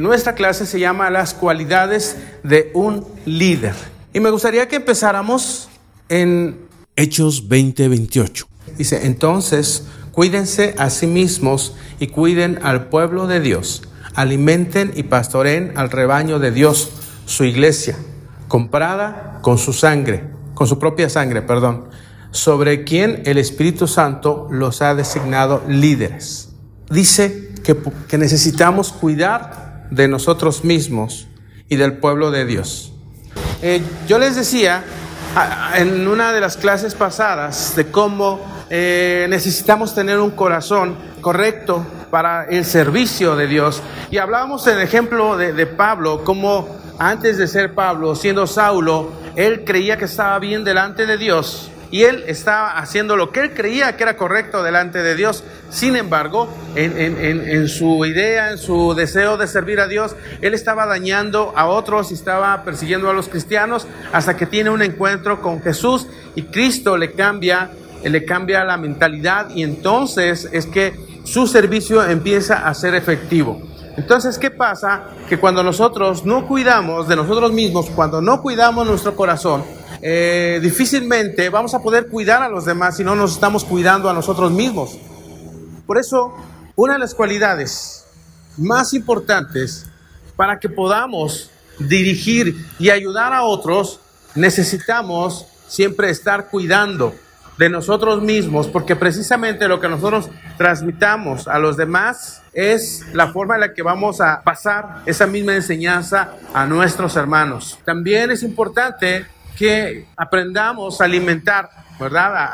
Nuestra clase se llama Las cualidades de un líder. Y me gustaría que empezáramos en Hechos 20:28. Dice, entonces, cuídense a sí mismos y cuiden al pueblo de Dios. Alimenten y pastoreen al rebaño de Dios, su iglesia, comprada con su sangre, con su propia sangre, perdón, sobre quien el Espíritu Santo los ha designado líderes. Dice que necesitamos cuidar de nosotros mismos y del pueblo de Dios. Yo les decía en una de las clases pasadas de cómo necesitamos tener un corazón correcto para el servicio de Dios. Y hablábamos del ejemplo de Pablo, cómo antes de ser Pablo, siendo Saulo, él creía que estaba bien delante de Dios. Y él estaba haciendo lo que él creía que era correcto delante de Dios. Sin embargo, en su idea, en su deseo de servir a Dios, él estaba dañando a otros y estaba persiguiendo a los cristianos, hasta que tiene un encuentro con Jesús y Cristo le cambia la mentalidad, y entonces es que su servicio empieza a ser efectivo. Entonces, ¿qué pasa? Que cuando nosotros no cuidamos de nosotros mismos, cuando no cuidamos nuestro corazón, difícilmente vamos a poder cuidar a los demás si no nos estamos cuidando a nosotros mismos. Por eso, una de las cualidades más importantes para que podamos dirigir y ayudar a otros, necesitamos siempre estar cuidando de nosotros mismos, porque precisamente lo que nosotros transmitamos a los demás es la forma en la que vamos a pasar esa misma enseñanza a nuestros hermanos. También es importante que aprendamos a alimentar, ¿verdad?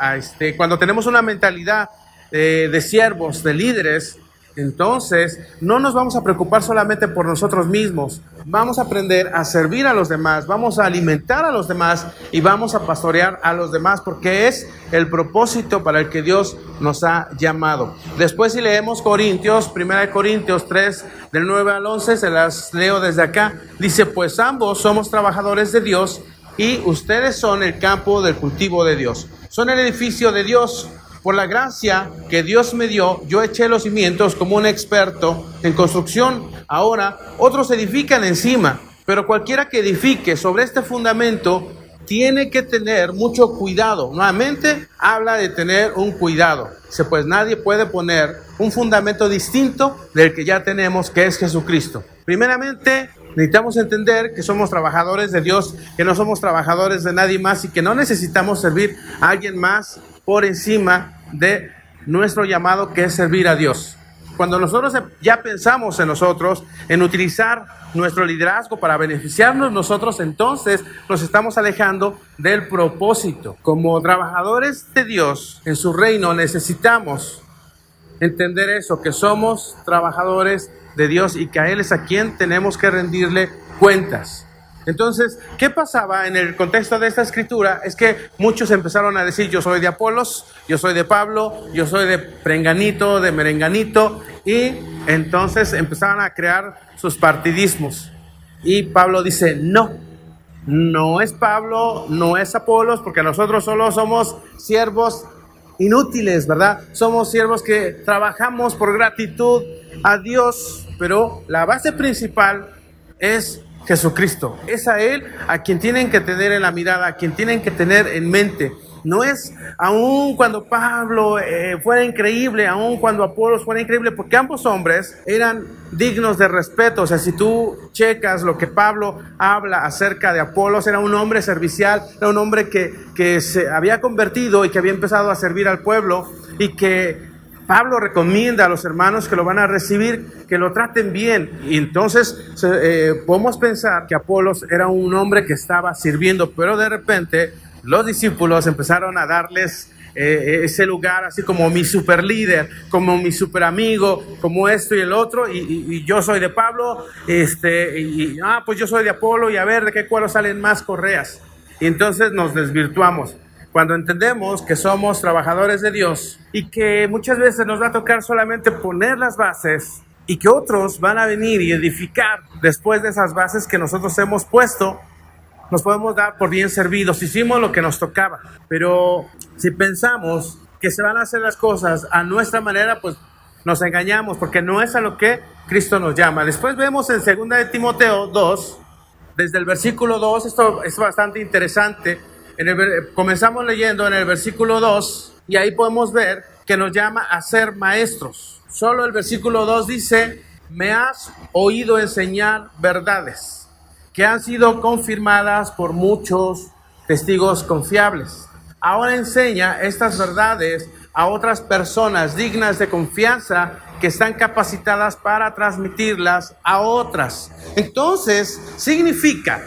Cuando tenemos una mentalidad de siervos, de líderes, entonces no nos vamos a preocupar solamente por nosotros mismos. Vamos a aprender a servir a los demás, vamos a alimentar a los demás y vamos a pastorear a los demás, porque es el propósito para el que Dios nos ha llamado. Después, si leemos Corintios, 1 Corintios 3, del 9 al 11, se las leo desde acá. Dice, pues ambos somos trabajadores de Dios, y ustedes son el campo del cultivo de Dios. Son el edificio de Dios. Por la gracia que Dios me dio, yo eché los cimientos como un experto en construcción. Ahora, otros edifican encima. Pero cualquiera que edifique sobre este fundamento tiene que tener mucho cuidado. Nuevamente, habla de tener un cuidado. Dice, pues nadie puede poner un fundamento distinto del que ya tenemos, que es Jesucristo. Primeramente, necesitamos entender que somos trabajadores de Dios, que no somos trabajadores de nadie más, y que no necesitamos servir a alguien más por encima de nuestro llamado, que es servir a Dios. Cuando nosotros ya pensamos en nosotros, en utilizar nuestro liderazgo para beneficiarnos nosotros, entonces nos estamos alejando del propósito. Como trabajadores de Dios en su reino, necesitamos entender eso, que somos trabajadores de Dios y que a Él es a quien tenemos que rendirle cuentas. Entonces, ¿qué pasaba en el contexto de esta escritura? Es que muchos empezaron a decir, yo soy de Apolos, yo soy de Pablo, yo soy de Prenganito, de Merenganito, y entonces empezaron a crear sus partidismos. Y Pablo dice, no es Pablo, no es Apolos, porque nosotros solo somos siervos inútiles, ¿verdad? Somos siervos que trabajamos por gratitud a Dios, pero la base principal es Jesucristo. Es a Él a quien tienen que tener en la mirada, a quien tienen que tener en mente. No es, aun cuando Pablo fuera increíble, aun cuando Apolos fuera increíble, porque ambos hombres eran dignos de respeto. O sea, si tú checas lo que Pablo habla acerca de Apolos, era un hombre servicial, era un hombre que se había convertido y que había empezado a servir al pueblo, y que Pablo recomienda a los hermanos que lo van a recibir, que lo traten bien. Y entonces podemos pensar que Apolos era un hombre que estaba sirviendo, pero de repente los discípulos empezaron a darles ese lugar, así como mi super líder, como mi super amigo, como esto y el otro, y yo soy de Pablo, pues yo soy de Apolo, y a ver de qué cuero salen más correas. Y entonces nos desvirtuamos. Cuando entendemos que somos trabajadores de Dios y que muchas veces nos va a tocar solamente poner las bases, y que otros van a venir y edificar después de esas bases que nosotros hemos puesto, nos podemos dar por bien servidos. Hicimos lo que nos tocaba, pero si pensamos que se van a hacer las cosas a nuestra manera, pues nos engañamos, porque no es a lo que Cristo nos llama. Después vemos en 2 de Timoteo 2, desde el versículo 2, esto es bastante interesante. Comenzamos leyendo en el versículo 2 y ahí podemos ver que nos llama a ser maestros. Solo el versículo 2 dice: me has oído enseñar verdades que han sido confirmadas por muchos testigos confiables. Ahora enseña estas verdades a otras personas dignas de confianza que están capacitadas para transmitirlas a otras. Entonces, significa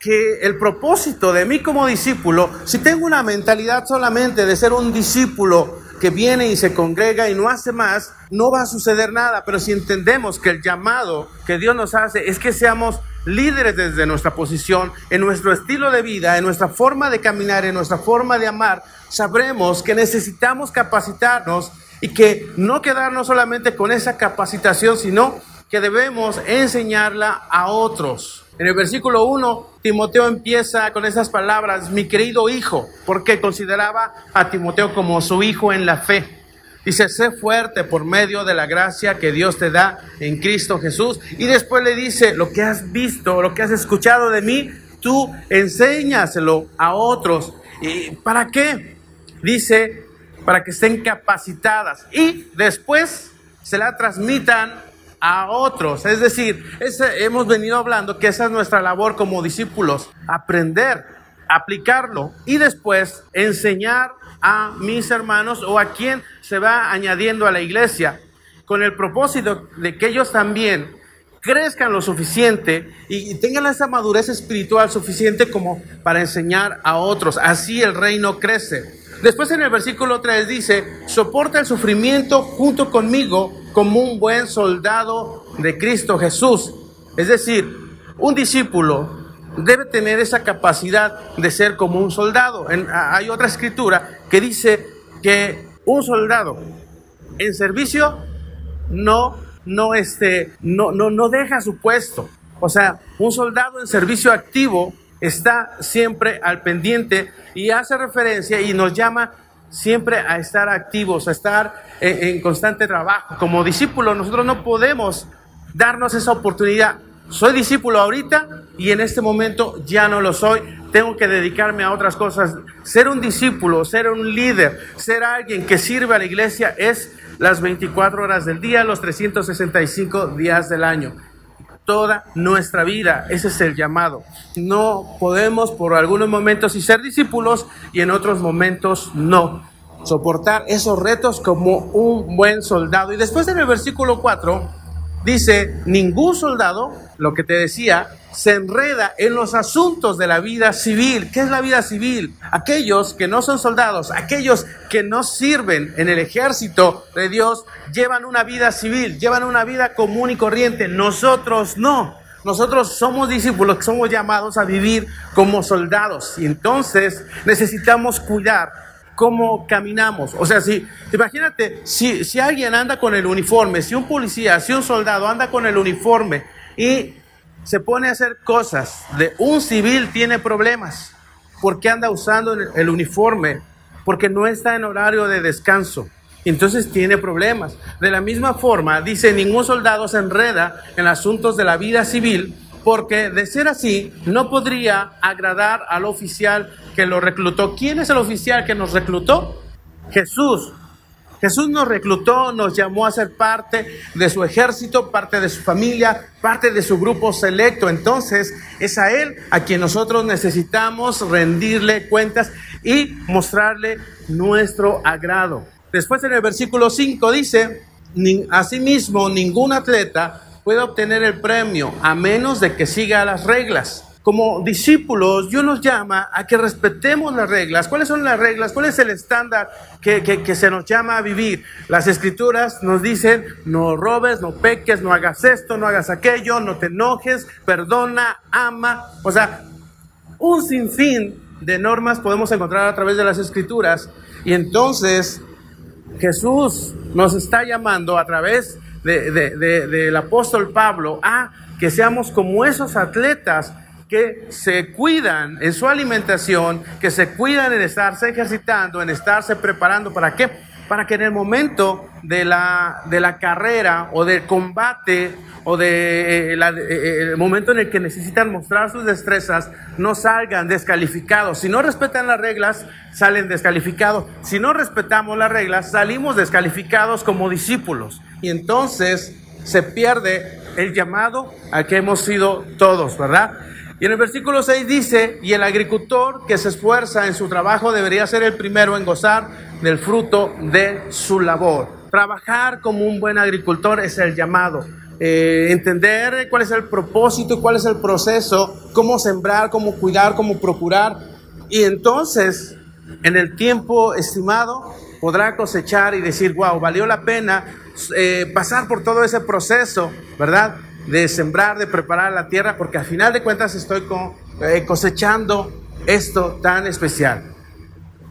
que el propósito de mí como discípulo, si tengo una mentalidad solamente de ser un discípulo que viene y se congrega y no hace más, no va a suceder nada. Pero si entendemos que el llamado que Dios nos hace es que seamos líderes desde nuestra posición, en nuestro estilo de vida, en nuestra forma de caminar, en nuestra forma de amar, sabremos que necesitamos capacitarnos y que no quedarnos solamente con esa capacitación, sino que debemos enseñarla a otros. En el versículo 1, Timoteo empieza con esas palabras: mi querido hijo, porque consideraba a Timoteo como su hijo en la fe. Dice: sé fuerte por medio de la gracia que Dios te da en Cristo Jesús. Y después le dice: lo que has visto, lo que has escuchado de mí, tú enséñaselo a otros. ¿Y para qué? Dice, para que estén capacitadas y después se la transmitan a otros. Es decir, hemos venido hablando que esa es nuestra labor como discípulos: aprender, aplicarlo y después enseñar a mis hermanos o a quien se va añadiendo a la iglesia, con el propósito de que ellos también crezcan lo suficiente y tengan esa madurez espiritual suficiente como para enseñar a otros. Así el reino crece. Después en el versículo 3 dice: soporta el sufrimiento junto conmigo como un buen soldado de Cristo Jesús. Es decir, un discípulo debe tener esa capacidad de ser como un soldado. Hay otra escritura que dice que un soldado en servicio no deja su puesto. O sea, un soldado en servicio activo está siempre al pendiente y hace referencia y nos llama siempre a estar activos, a estar en constante trabajo. Como discípulos nosotros no podemos darnos esa oportunidad. Soy discípulo ahorita y en este momento ya no lo soy, tengo que dedicarme a otras cosas. Ser un discípulo, ser un líder, ser alguien que sirve a la iglesia es las 24 horas del día, los 365 días del año. Toda nuestra vida, ese es el llamado. No podemos por algunos momentos y ser discípulos y en otros momentos no. Soportar esos retos como un buen soldado. Y después en el versículo 4 dice: ningún soldado, lo que te decía, se enreda en los asuntos de la vida civil. ¿Qué es la vida civil? Aquellos que no son soldados, aquellos que no sirven en el ejército de Dios, llevan una vida civil, llevan una vida común y corriente. Nosotros no. Nosotros somos discípulos, somos llamados a vivir como soldados. Y entonces necesitamos cuidar cómo caminamos. O sea, imagínate, si alguien anda con el uniforme, si un policía, si un soldado anda con el uniforme y se pone a hacer cosas de un civil, tiene problemas, porque anda usando el uniforme, porque no está en horario de descanso, entonces tiene problemas. De la misma forma, dice: ningún soldado se enreda en asuntos de la vida civil, porque de ser así no podría agradar al oficial que lo reclutó. ¿Quién es el oficial que nos reclutó? Jesús. Jesús nos reclutó, nos llamó a ser parte de su ejército, parte de su familia, parte de su grupo selecto. Entonces, es a Él a quien nosotros necesitamos rendirle cuentas y mostrarle nuestro agrado. Después en el versículo 5 dice: asimismo, ningún atleta puede obtener el premio a menos de que siga las reglas. Como discípulos, Dios nos llama a que respetemos las reglas. ¿Cuáles son las reglas? ¿Cuál es el estándar que se nos llama a vivir? Las escrituras nos dicen: no robes, no peques, no hagas esto, no hagas aquello, no te enojes, perdona, ama. O sea, un sinfín de normas podemos encontrar a través de las escrituras. Y entonces, Jesús nos está llamando a través del apóstol Pablo a que seamos como esos atletas que se cuidan en su alimentación, que se cuidan en estarse ejercitando, en estarse preparando. ¿Para qué? para que en el momento de la carrera o del combate o el momento en el que necesitan mostrar sus destrezas, no salgan descalificados. Si no respetan las reglas, salen descalificados. Si no respetamos las reglas, salimos descalificados como discípulos. Y entonces se pierde el llamado al que hemos sido todos, ¿verdad? Y en el versículo 6 dice: y el agricultor que se esfuerza en su trabajo debería ser el primero en gozar del fruto de su labor. Trabajar como un buen agricultor es el llamado. Entender cuál es el propósito, cuál es el proceso, cómo sembrar, cómo cuidar, cómo procurar. Y entonces, en el tiempo estimado, podrá cosechar y decir: wow, valió la pena pasar por todo ese proceso, ¿verdad? De sembrar, de preparar la tierra, porque al final de cuentas estoy cosechando esto tan especial.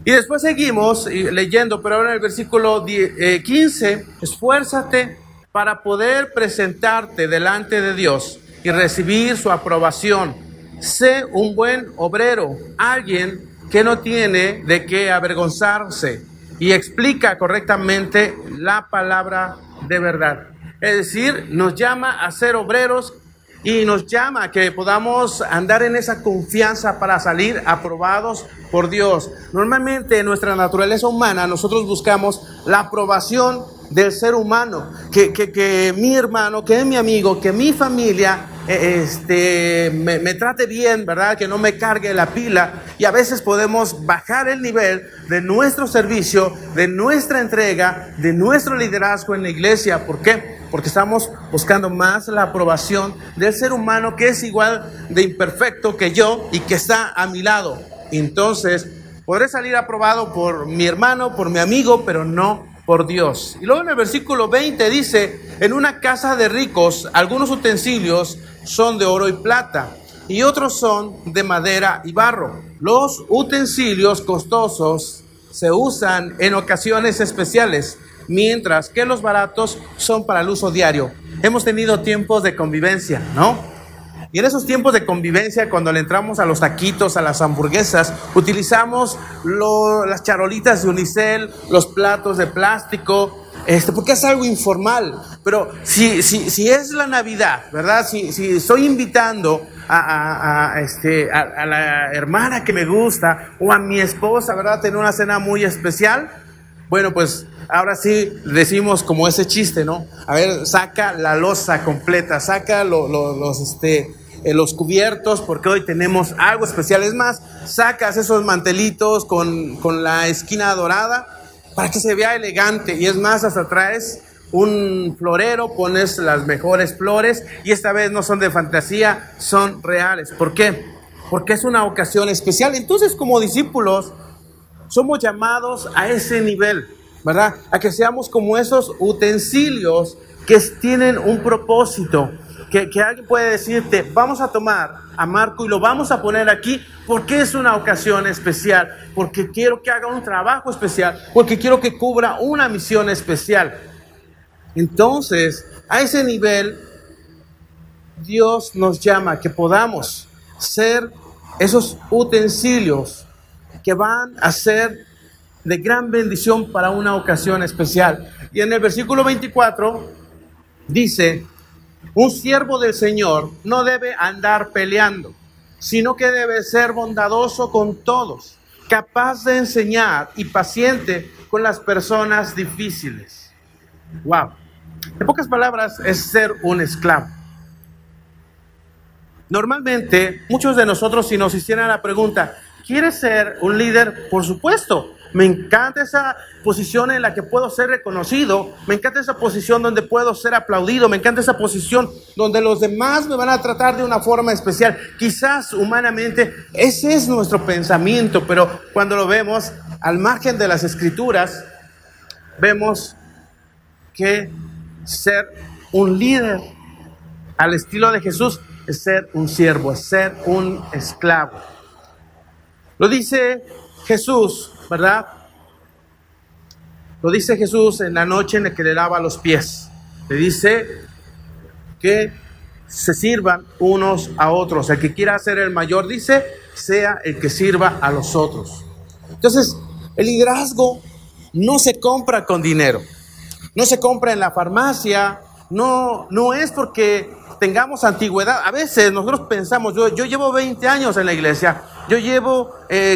Y después seguimos leyendo, pero ahora en el versículo 15, esfuérzate para poder presentarte delante de Dios y recibir su aprobación. Sé un buen obrero, alguien que no tiene de qué avergonzarse y explica correctamente la palabra de verdad. Es decir, nos llama a ser obreros y nos llama a que podamos andar en esa confianza para salir aprobados por Dios. Normalmente en nuestra naturaleza humana nosotros buscamos la aprobación del ser humano, que mi hermano, que mi amigo, que mi familia me trate bien, ¿verdad? Que no me cargue la pila. Y a veces podemos bajar el nivel de nuestro servicio, de nuestra entrega, de nuestro liderazgo en la iglesia. ¿Por qué? Porque estamos buscando más la aprobación del ser humano, que es igual de imperfecto que yo y que está a mi lado. Entonces, podré salir aprobado por mi hermano, por mi amigo, pero no por Dios. Y luego en el versículo 20 dice: en una casa de ricos, algunos utensilios son de oro y plata, y otros son de madera y barro. Los utensilios costosos se usan en ocasiones especiales, mientras que los baratos son para el uso diario. Hemos tenido tiempos de convivencia, ¿no? Y en esos tiempos de convivencia, cuando le entramos a los taquitos, a las hamburguesas, utilizamos las charolitas de unicel, los platos de plástico, porque es algo informal. Pero si es la Navidad, ¿verdad? Si estoy invitando a la hermana que me gusta o a mi esposa, ¿verdad? Tener una cena muy especial. Bueno, pues ahora sí decimos como ese chiste, ¿no? A ver, saca la loza completa, saca los cubiertos, porque hoy tenemos algo especial. Es más, sacas esos mantelitos con la esquina dorada para que se vea elegante. Y es más, hasta traes un florero, pones las mejores flores, y esta vez no son de fantasía, son reales. ¿Por qué? Porque es una ocasión especial. Entonces, como discípulos, somos llamados a ese nivel, ¿verdad? A que seamos como esos utensilios que tienen un propósito, que alguien puede decirte: vamos a tomar a Marco y lo vamos a poner aquí porque es una ocasión especial, porque quiero que haga un trabajo especial, porque quiero que cubra una misión especial. Entonces, a ese nivel, Dios nos llama a que podamos ser esos utensilios que van a ser de gran bendición para una ocasión especial. Y en el versículo 24 dice: un siervo del Señor no debe andar peleando, sino que debe ser bondadoso con todos, capaz de enseñar y paciente con las personas difíciles. Wow. En pocas palabras, es ser un esclavo. Normalmente, muchos de nosotros, si nos hicieran la pregunta: ¿quieres ser un líder? Por supuesto, me encanta esa posición en la que puedo ser reconocido, me encanta esa posición donde puedo ser aplaudido, me encanta esa posición donde los demás me van a tratar de una forma especial. Quizás humanamente ese es nuestro pensamiento, pero cuando lo vemos al margen de las Escrituras, vemos que ser un líder al estilo de Jesús es ser un siervo, es ser un esclavo. Lo dice Jesús, ¿verdad? Lo dice Jesús en la noche en la que le lava los pies. Le dice que se sirvan unos a otros. El que quiera ser el mayor, dice, sea el que sirva a los otros. Entonces, el liderazgo no se compra con dinero, no se compra en la farmacia, no es porque tengamos antigüedad. A veces nosotros pensamos, yo llevo 20 años en la iglesia, yo llevo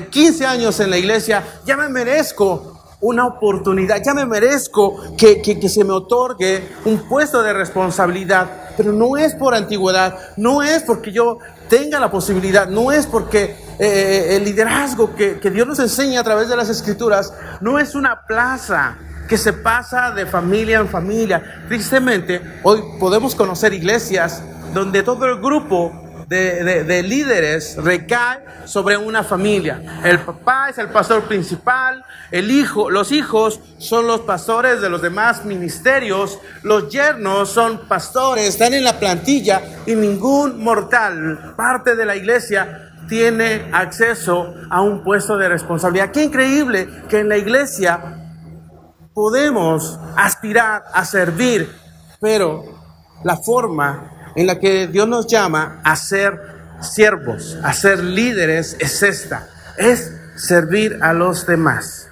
15 años en la iglesia, ya me merezco una oportunidad, ya me merezco que se me otorgue un puesto de responsabilidad. Pero no es por antigüedad, no es porque yo tenga la posibilidad, no es porque el liderazgo que Dios nos enseña a través de las Escrituras no es una plaza que se pasa de familia en familia. Tristemente, hoy podemos conocer iglesias donde todo el grupo de líderes recae sobre una familia. El papá es el pastor principal, el hijo, los hijos son los pastores de los demás ministerios, los yernos son pastores, están en la plantilla y ningún mortal, parte de la iglesia, tiene acceso a un puesto de responsabilidad. Qué increíble que en la iglesia podemos aspirar a servir, pero la forma en la que Dios nos llama a ser siervos, a ser líderes, es esta, es servir a los demás.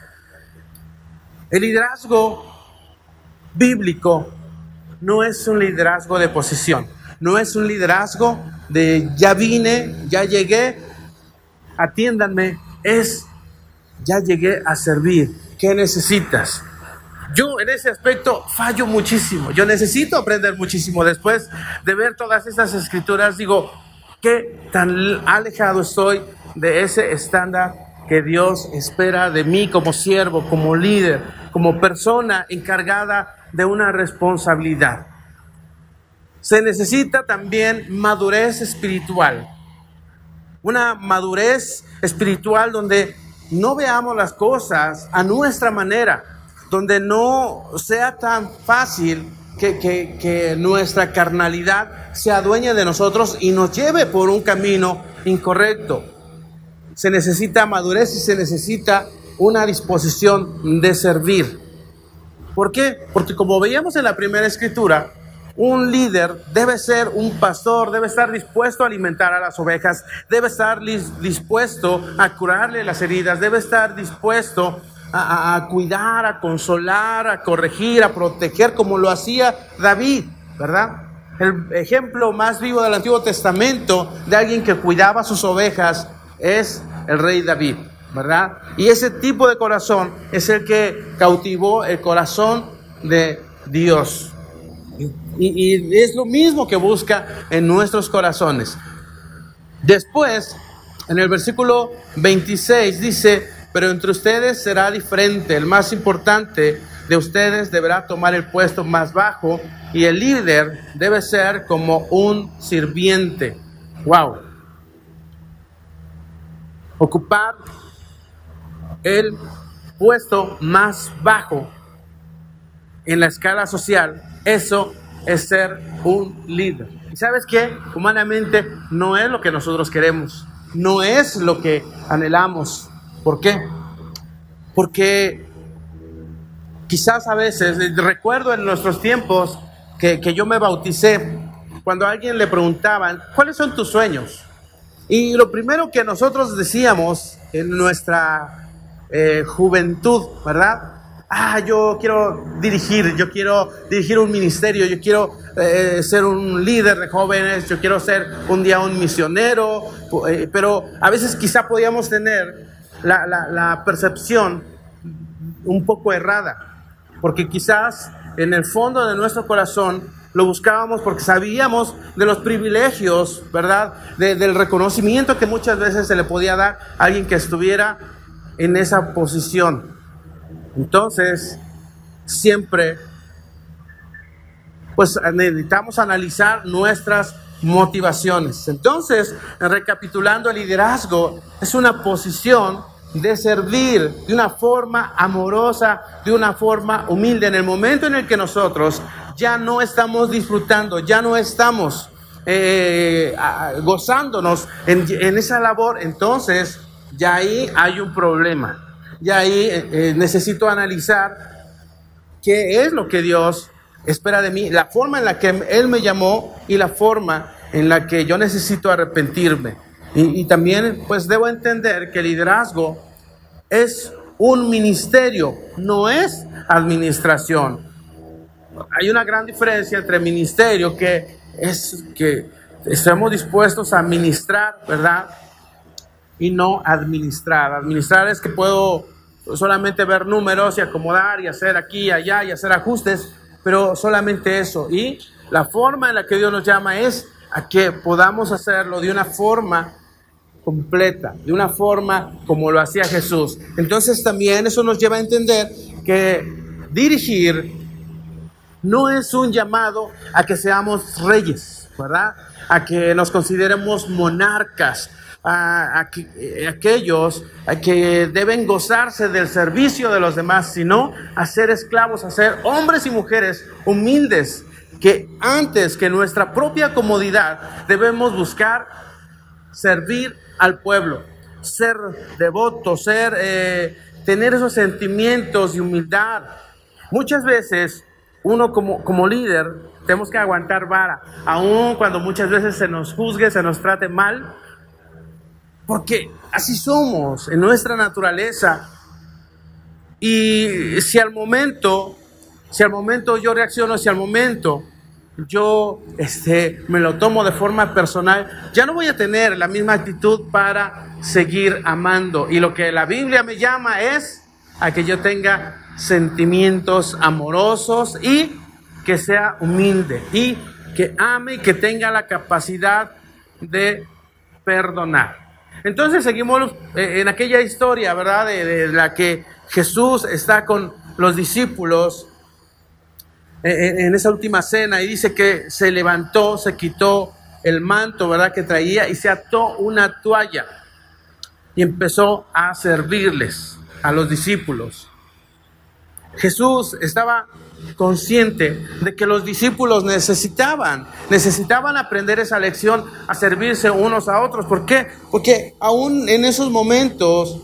El liderazgo bíblico no es un liderazgo de posición, no es un liderazgo de ya vine, ya llegué, atiéndanme, es ya llegué a servir, ¿qué necesitas? Yo en ese aspecto fallo muchísimo. Yo necesito aprender muchísimo. Después de ver todas estas escrituras, digo, ¿qué tan alejado estoy de ese estándar que Dios espera de mí como siervo, como líder, como persona encargada de una responsabilidad? Se necesita también madurez espiritual. Una madurez espiritual donde no veamos las cosas a nuestra manera, donde no sea tan fácil que nuestra carnalidad se adueñe de nosotros y nos lleve por un camino incorrecto. Se necesita madurez y se necesita una disposición de servir. ¿Por qué? Porque como veíamos en la primera escritura, un líder debe ser un pastor, debe estar dispuesto a alimentar a las ovejas, debe estar dispuesto a curarle las heridas, debe estar dispuesto a cuidar, a consolar, a corregir, a proteger, como lo hacía David, ¿verdad? El ejemplo más vivo del Antiguo Testamento de alguien que cuidaba sus ovejas es el rey David, ¿verdad? Y ese tipo de corazón es el que cautivó el corazón de Dios. Y es lo mismo que busca en nuestros corazones. Después, en el versículo 26 dice: pero entre ustedes será diferente, el más importante de ustedes deberá tomar el puesto más bajo y el líder debe ser como un sirviente. ¡Wow! Ocupar el puesto más bajo en la escala social, eso es ser un líder. ¿Y sabes qué? Humanamente no es lo que nosotros queremos, no es lo que anhelamos. ¿Por qué? Porque quizás a veces, recuerdo en nuestros tiempos que yo me bauticé, cuando a alguien le preguntaban, ¿cuáles son tus sueños? Y lo primero que nosotros decíamos en nuestra juventud, ¿verdad? Yo quiero dirigir un ministerio, yo quiero ser un líder de jóvenes, yo quiero ser un día un misionero, pero a veces quizá podíamos tener la percepción un poco errada, porque quizás en el fondo de nuestro corazón lo buscábamos porque sabíamos de los privilegios, ¿verdad? Del reconocimiento que muchas veces se le podía dar a alguien que estuviera en esa posición. Entonces, siempre, pues necesitamos analizar nuestras motivaciones. Entonces, recapitulando, el liderazgo es una posición de servir de una forma amorosa, de una forma humilde. En el momento en el que nosotros ya no estamos disfrutando, ya no estamos gozándonos en esa labor, entonces ya ahí hay un problema. Ya ahí necesito analizar qué es lo que Dios espera de mí, la forma en la que Él me llamó y la forma en la que yo necesito arrepentirme. Y también pues debo entender que el liderazgo es un ministerio, no es administración. Hay una gran diferencia entre ministerio, que es que estamos dispuestos a administrar, ¿verdad? Y no administrar. Administrar es que puedo solamente ver números y acomodar y hacer aquí y allá y hacer ajustes, pero solamente eso. Y la forma en la que Dios nos llama es a que podamos hacerlo de una forma completa, de una forma como lo hacía Jesús. Entonces también eso nos lleva a entender que dirigir no es un llamado a que seamos reyes, ¿verdad? A que nos consideremos monarcas, a aquellos que deben gozarse del servicio de los demás, sino a ser esclavos, a ser hombres y mujeres humildes, que antes que nuestra propia comodidad debemos buscar servir al pueblo, ser devotos, tener esos sentimientos de humildad. Muchas veces uno como líder tenemos que aguantar vara, aun cuando muchas veces se nos juzgue, se nos trate mal, porque así somos en nuestra naturaleza. Y si al momento yo reacciono, si al momento yo me lo tomo de forma personal, ya no voy a tener la misma actitud para seguir amando. Y lo que la Biblia me llama es a que yo tenga sentimientos amorosos y que sea humilde y que ame y que tenga la capacidad de perdonar. Entonces seguimos en aquella historia, ¿verdad? De la que Jesús está con los discípulos en esa última cena, y dice que se levantó, se quitó el manto, ¿verdad?, que traía, y se ató una toalla y empezó a servirles a los discípulos. Jesús estaba consciente de que los discípulos necesitaban aprender esa lección, a servirse unos a otros. ¿Por qué? Porque aún en esos momentos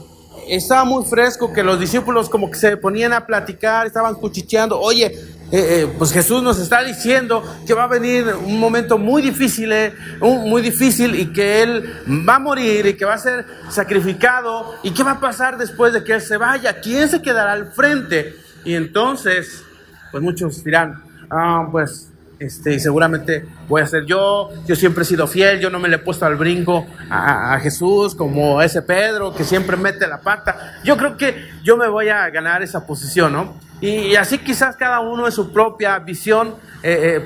estaba muy fresco que los discípulos como que se ponían a platicar, estaban cuchicheando. Oye, pues Jesús nos está diciendo que va a venir un momento muy difícil y que Él va a morir y que va a ser sacrificado. ¿Y qué va a pasar después de que Él se vaya? ¿Quién se quedará al frente? Y entonces, pues muchos dirán, seguramente voy a ser yo siempre he sido fiel, yo no me le he puesto al brinco a Jesús como ese Pedro que siempre mete la pata, yo creo que yo me voy a ganar esa posición, ¿no? Y así quizás cada uno en su propia visión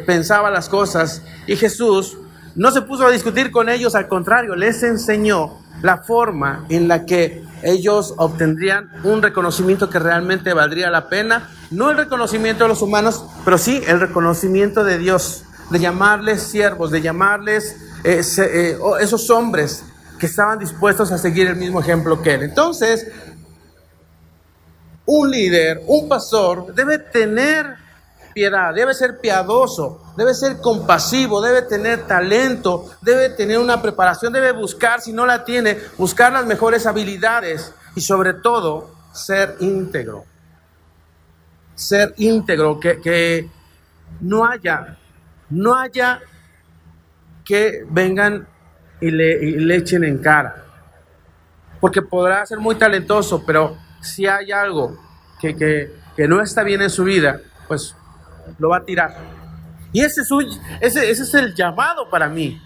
pensaba las cosas, y Jesús no se puso a discutir con ellos, al contrario, les enseñó la forma en la que ellos obtendrían un reconocimiento que realmente valdría la pena. No el reconocimiento de los humanos, pero sí el reconocimiento de Dios, de llamarles siervos, de llamarles esos hombres que estaban dispuestos a seguir el mismo ejemplo que Él. Entonces, un líder, un pastor, debe tener piedad, debe ser piadoso, debe ser compasivo, debe tener talento, debe tener una preparación, debe buscar, si no la tiene, buscar las mejores habilidades y sobre todo ser íntegro. Ser íntegro, que no haya que vengan y le echen en cara. Porque podrá ser muy talentoso, pero si hay algo que no está bien en su vida, pues lo va a tirar. Y ese es el llamado para mí.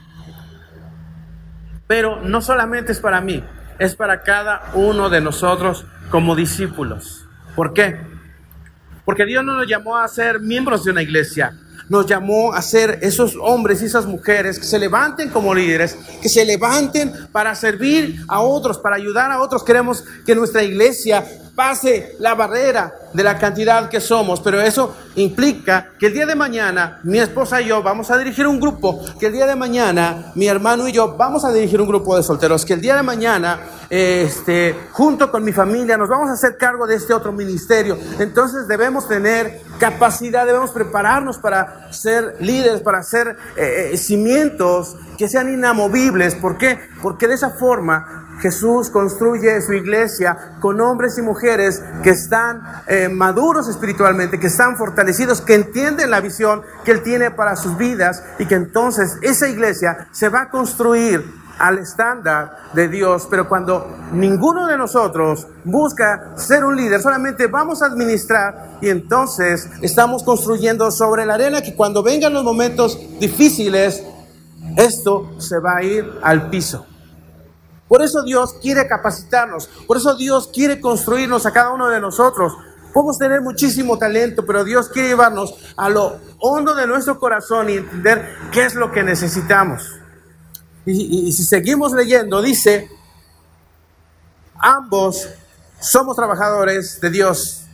Pero no solamente es para mí, es para cada uno de nosotros como discípulos. ¿Por qué? Porque Dios no nos llamó a ser miembros de una iglesia, nos llamó a ser esos hombres y esas mujeres que se levanten como líderes, que se levanten para servir a otros, para ayudar a otros. Queremos que nuestra iglesia pase la barrera de la cantidad que somos, pero eso implica que el día de mañana mi esposa y yo vamos a dirigir un grupo, que el día de mañana mi hermano y yo vamos a dirigir un grupo de solteros, que el día de mañana junto con mi familia nos vamos a hacer cargo de este otro ministerio. Entonces debemos tener capacidad, debemos prepararnos para ser líderes, para ser cimientos que sean inamovibles. ¿Por qué? Porque de esa forma Jesús construye su iglesia con hombres y mujeres que están maduros espiritualmente, que están fortalecidos, que entienden la visión que Él tiene para sus vidas, y que entonces esa iglesia se va a construir al estándar de Dios. Pero cuando ninguno de nosotros busca ser un líder, solamente vamos a administrar, y entonces estamos construyendo sobre la arena que cuando vengan los momentos difíciles, esto se va a ir al piso. Por eso Dios quiere capacitarnos, por eso Dios quiere construirnos a cada uno de nosotros. Podemos tener muchísimo talento, pero Dios quiere llevarnos a lo hondo de nuestro corazón y entender qué es lo que necesitamos. Y si seguimos leyendo, dice, ambos somos trabajadores de Dios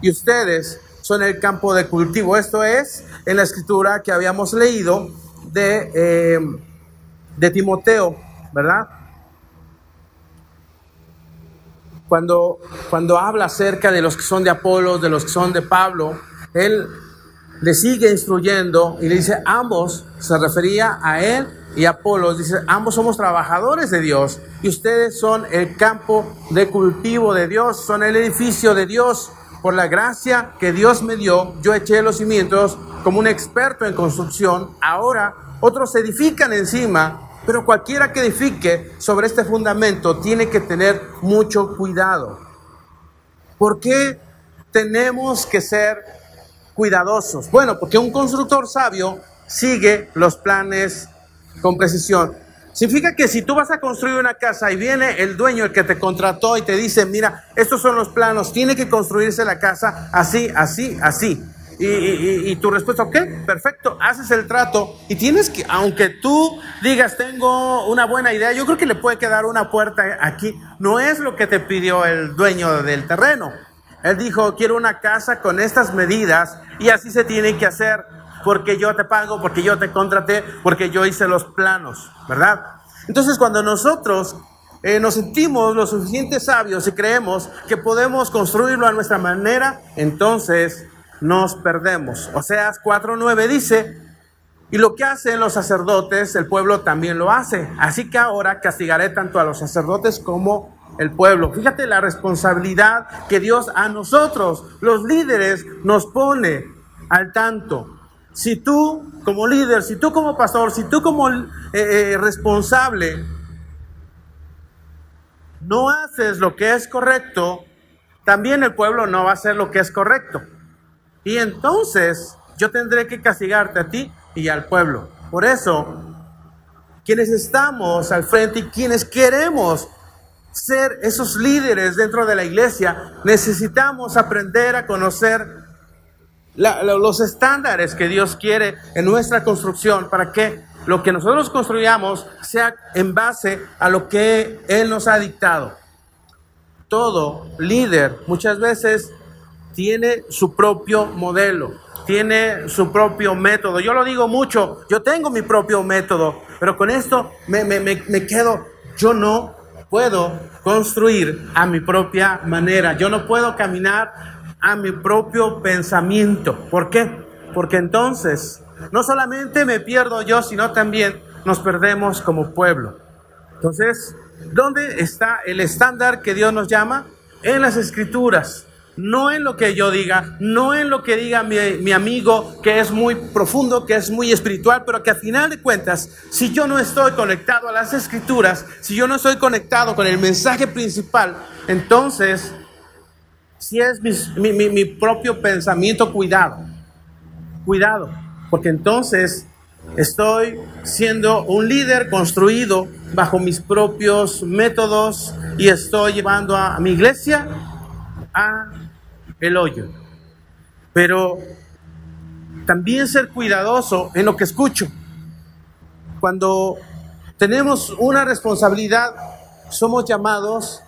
y ustedes son el campo de cultivo. Esto es en la escritura que habíamos leído de Timoteo, ¿verdad? Cuando habla acerca de los que son de Apolos, de los que son de Pablo, él le sigue instruyendo y le dice, ambos, se refería a él y a Apolos, dice, ambos somos trabajadores de Dios y ustedes son el campo de cultivo de Dios, son el edificio de Dios. Por la gracia que Dios me dio, yo eché los cimientos como un experto en construcción, ahora otros edifican encima. Pero cualquiera que edifique sobre este fundamento tiene que tener mucho cuidado. ¿Por qué tenemos que ser cuidadosos? Bueno, porque un constructor sabio sigue los planes con precisión. Significa que si tú vas a construir una casa y viene el dueño, el que te contrató, y te dice, mira, estos son los planos, tiene que construirse la casa así, así, así. Y tu respuesta, ok, perfecto, haces el trato y tienes que, aunque tú digas tengo una buena idea, yo creo que le puede quedar una puerta aquí, no es lo que te pidió el dueño del terreno. Él dijo, quiero una casa con estas medidas y así se tiene que hacer porque yo te pago, porque yo te contraté, porque yo hice los planos, ¿verdad? Entonces cuando nosotros nos sentimos lo suficiente sabios y creemos que podemos construirlo a nuestra manera, entonces nos perdemos. Oseas 4:9 dice, y lo que hacen los sacerdotes, el pueblo también lo hace. Así que ahora castigaré tanto a los sacerdotes como el pueblo. Fíjate la responsabilidad que Dios a nosotros, los líderes, nos pone al tanto. Si tú como líder, si tú como pastor, si tú como responsable, no haces lo que es correcto, también el pueblo no va a hacer lo que es correcto. Y entonces yo tendré que castigarte a ti y al pueblo. Por eso, quienes estamos al frente y quienes queremos ser esos líderes dentro de la iglesia, necesitamos aprender a conocer los estándares que Dios quiere en nuestra construcción para que lo que nosotros construyamos sea en base a lo que Él nos ha dictado. Todo líder muchas veces tiene su propio modelo, tiene su propio método. Yo lo digo mucho, yo tengo mi propio método, pero con esto me quedo. Yo no puedo construir a mi propia manera, yo no puedo caminar a mi propio pensamiento. ¿Por qué? Porque entonces no solamente me pierdo yo, sino también nos perdemos como pueblo. Entonces, ¿dónde está el estándar que Dios nos llama? En las Escrituras. No en lo que yo diga, no en lo que diga mi amigo, que es muy profundo, que es muy espiritual, pero que al final de cuentas, si yo no estoy conectado a las Escrituras, si yo no estoy conectado con el mensaje principal, entonces, si es mi propio pensamiento, cuidado, porque entonces estoy siendo un líder construido bajo mis propios métodos y estoy llevando a mi iglesia a el hoyo. Pero también ser cuidadoso en lo que escucho. Cuando tenemos una responsabilidad, somos llamados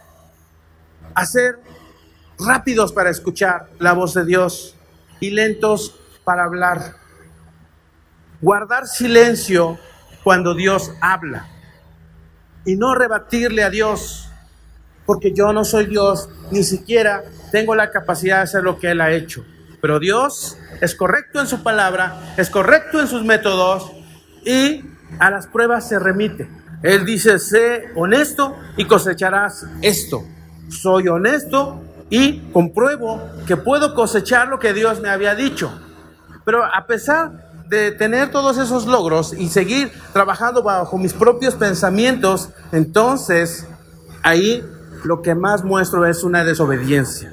a ser rápidos para escuchar la voz de Dios y lentos para hablar. Guardar silencio cuando Dios habla y no rebatirle a Dios, porque yo no soy Dios, ni siquiera tengo la capacidad de hacer lo que Él ha hecho. Pero Dios es correcto en su palabra, es correcto en sus métodos y a las pruebas se remite. Él dice, sé honesto y cosecharás esto. Soy honesto y compruebo que puedo cosechar lo que Dios me había dicho. Pero a pesar de tener todos esos logros y seguir trabajando bajo mis propios pensamientos, entonces ahí lo que más muestro es una desobediencia.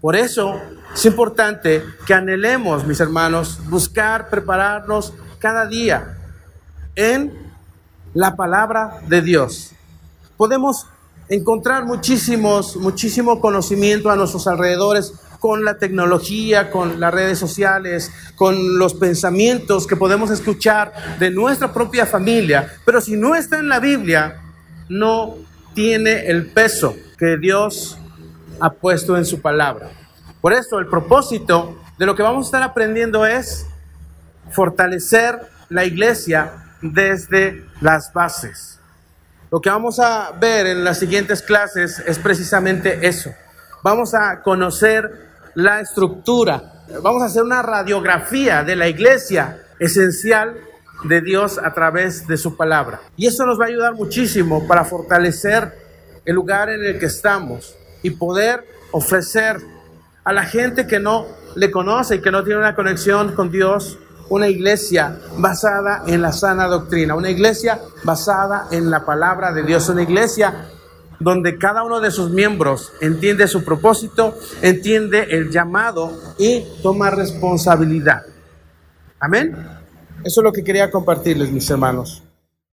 Por eso es importante que anhelemos, mis hermanos, buscar prepararnos cada día en la palabra de Dios. Podemos encontrar muchísimo conocimiento a nuestros alrededores, con la tecnología, con las redes sociales, con los pensamientos que podemos escuchar de nuestra propia familia, pero si no está en la Biblia, no tiene el peso que Dios ha puesto en su palabra. Por eso el propósito de lo que vamos a estar aprendiendo es fortalecer la iglesia desde las bases. Lo que vamos a ver en las siguientes clases es precisamente eso. Vamos a conocer la estructura, vamos a hacer una radiografía de la iglesia esencial de Dios a través de su palabra. Y eso nos va a ayudar muchísimo para fortalecer el lugar en el que estamos y poder ofrecer a la gente que no le conoce y que no tiene una conexión con Dios, una iglesia basada en la sana doctrina, una iglesia basada en la palabra de Dios, una iglesia donde cada uno de sus miembros entiende su propósito, entiende el llamado y toma responsabilidad. Amén. Eso es lo que quería compartirles, mis hermanos.